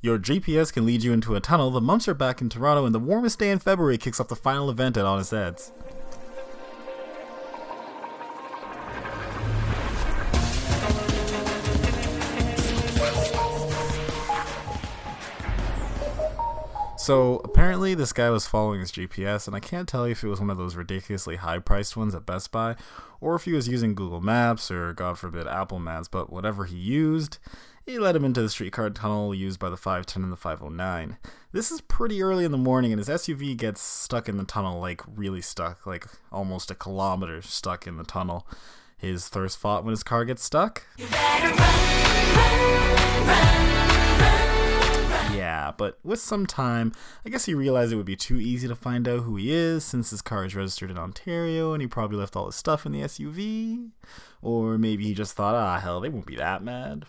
Your GPS can lead you into a tunnel, the mumps are back in Toronto, and the warmest day in February kicks off the final event at Honest Ed's. So apparently this guy was following his GPS, and I can't tell you if it was one of those ridiculously high-priced ones at Best Buy, or if he was using Google Maps, or God forbid Apple Maps, but whatever he used, it led him into the streetcar tunnel used by the 510 and the 509. This is pretty early in the morning, and his SUV gets stuck in the tunnel, like really stuck, like almost a kilometer stuck in the tunnel. His thirst fought when his car gets stuck. You better run. Yeah, but with some time, I guess he realized it would be too easy to find out who he is since his car is registered in Ontario and he probably left all his stuff in the SUV. Or maybe he just thought, hell, they won't be that mad.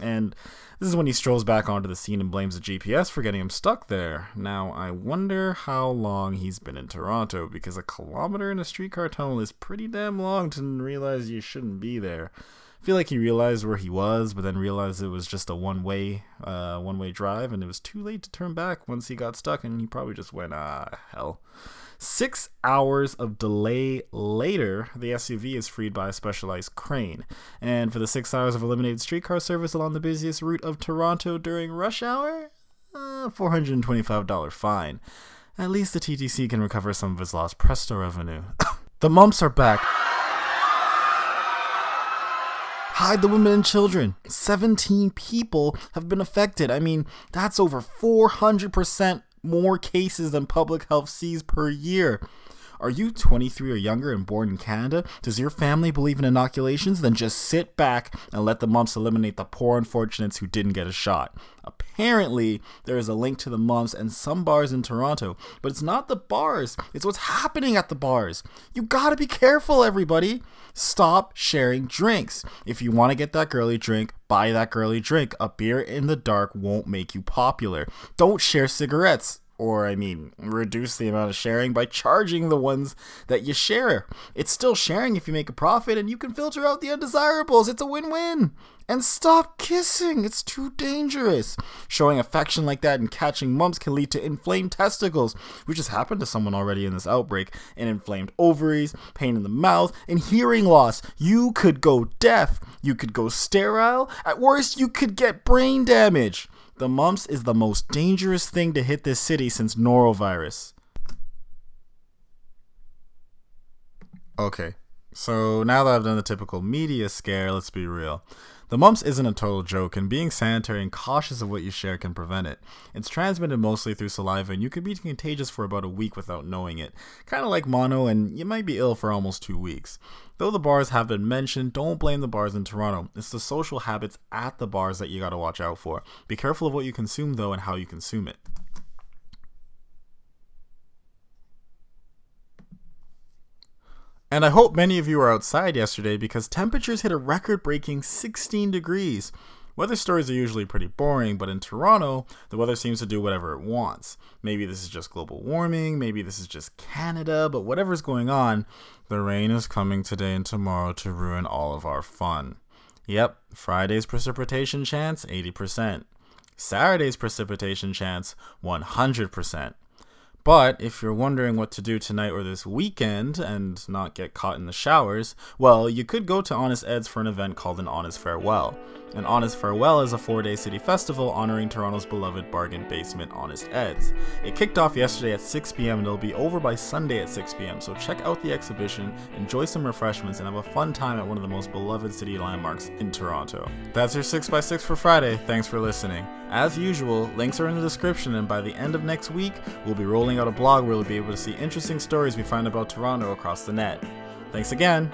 And this is when he strolls back onto the scene and blames the GPS for getting him stuck there. Now, I wonder how long he's been in Toronto, because a kilometer in a streetcar tunnel is pretty damn long to realize you shouldn't be there. I feel like he realized where he was, but then realized it was just a one-way drive, and it was too late to turn back once he got stuck, and he probably just went, hell. 6 hours of delay later, the SUV is freed by a specialized crane, and for the 6 hours of eliminated streetcar service along the busiest route of Toronto during rush hour, $425 fine. At least the TTC can recover some of his lost Presto revenue. The mumps are back. Hide the women and children. 17 people have been affected. I mean, that's over 400% more cases than public health sees per year. Are you 23 or younger and born in Canada? Does your family believe in inoculations? Then just sit back and let the mumps eliminate the poor unfortunates who didn't get a shot. Apparently, there is a link to the mumps and some bars in Toronto, but it's not the bars. It's what's happening at the bars. You gotta be careful, everybody. Stop sharing drinks. If you want to get that girly drink, buy that girly drink. A beer in the dark won't make you popular. Don't share cigarettes. Or, reduce the amount of sharing by charging the ones that you share. It's still sharing if you make a profit, and you can filter out the undesirables. It's a win-win. And stop kissing. It's too dangerous. Showing affection like that and catching mumps can lead to inflamed testicles, which has happened to someone already in this outbreak, and inflamed ovaries, pain in the mouth, and hearing loss. You could go deaf. You could go sterile. At worst, you could get brain damage. The mumps is the most dangerous thing to hit this city since norovirus. Okay, so now that I've done the typical media scare, let's be real. The mumps isn't a total joke, and being sanitary and cautious of what you share can prevent it. It's transmitted mostly through saliva, and you could be contagious for about a week without knowing it. Kind of like mono, and you might be ill for almost 2 weeks. Though the bars have been mentioned, don't blame the bars in Toronto. It's the social habits at the bars that you gotta watch out for. Be careful of what you consume, though, and how you consume it. And I hope many of you were outside yesterday because temperatures hit a record-breaking 16 degrees. Weather stories are usually pretty boring, but in Toronto, the weather seems to do whatever it wants. Maybe this is just global warming, maybe this is just Canada, but whatever's going on, the rain is coming today and tomorrow to ruin all of our fun. Yep, Friday's precipitation chance, 80%. Saturday's precipitation chance, 100%. But if you're wondering what to do tonight or this weekend and not get caught in the showers, well, you could go to Honest Ed's for an event called an Honest Farewell. An Honest Farewell is a 4-day city festival honoring Toronto's beloved bargain basement Honest Ed's. It kicked off yesterday at 6 p.m. and it'll be over by Sunday at 6 p.m. so check out the exhibition, enjoy some refreshments, and have a fun time at one of the most beloved city landmarks in Toronto. That's your 6x6 for Friday. Thanks for listening. As usual, links are in the description, and by the end of next week, we'll be rolling out a blog where you'll be able to see interesting stories we find about Toronto across the net. Thanks again!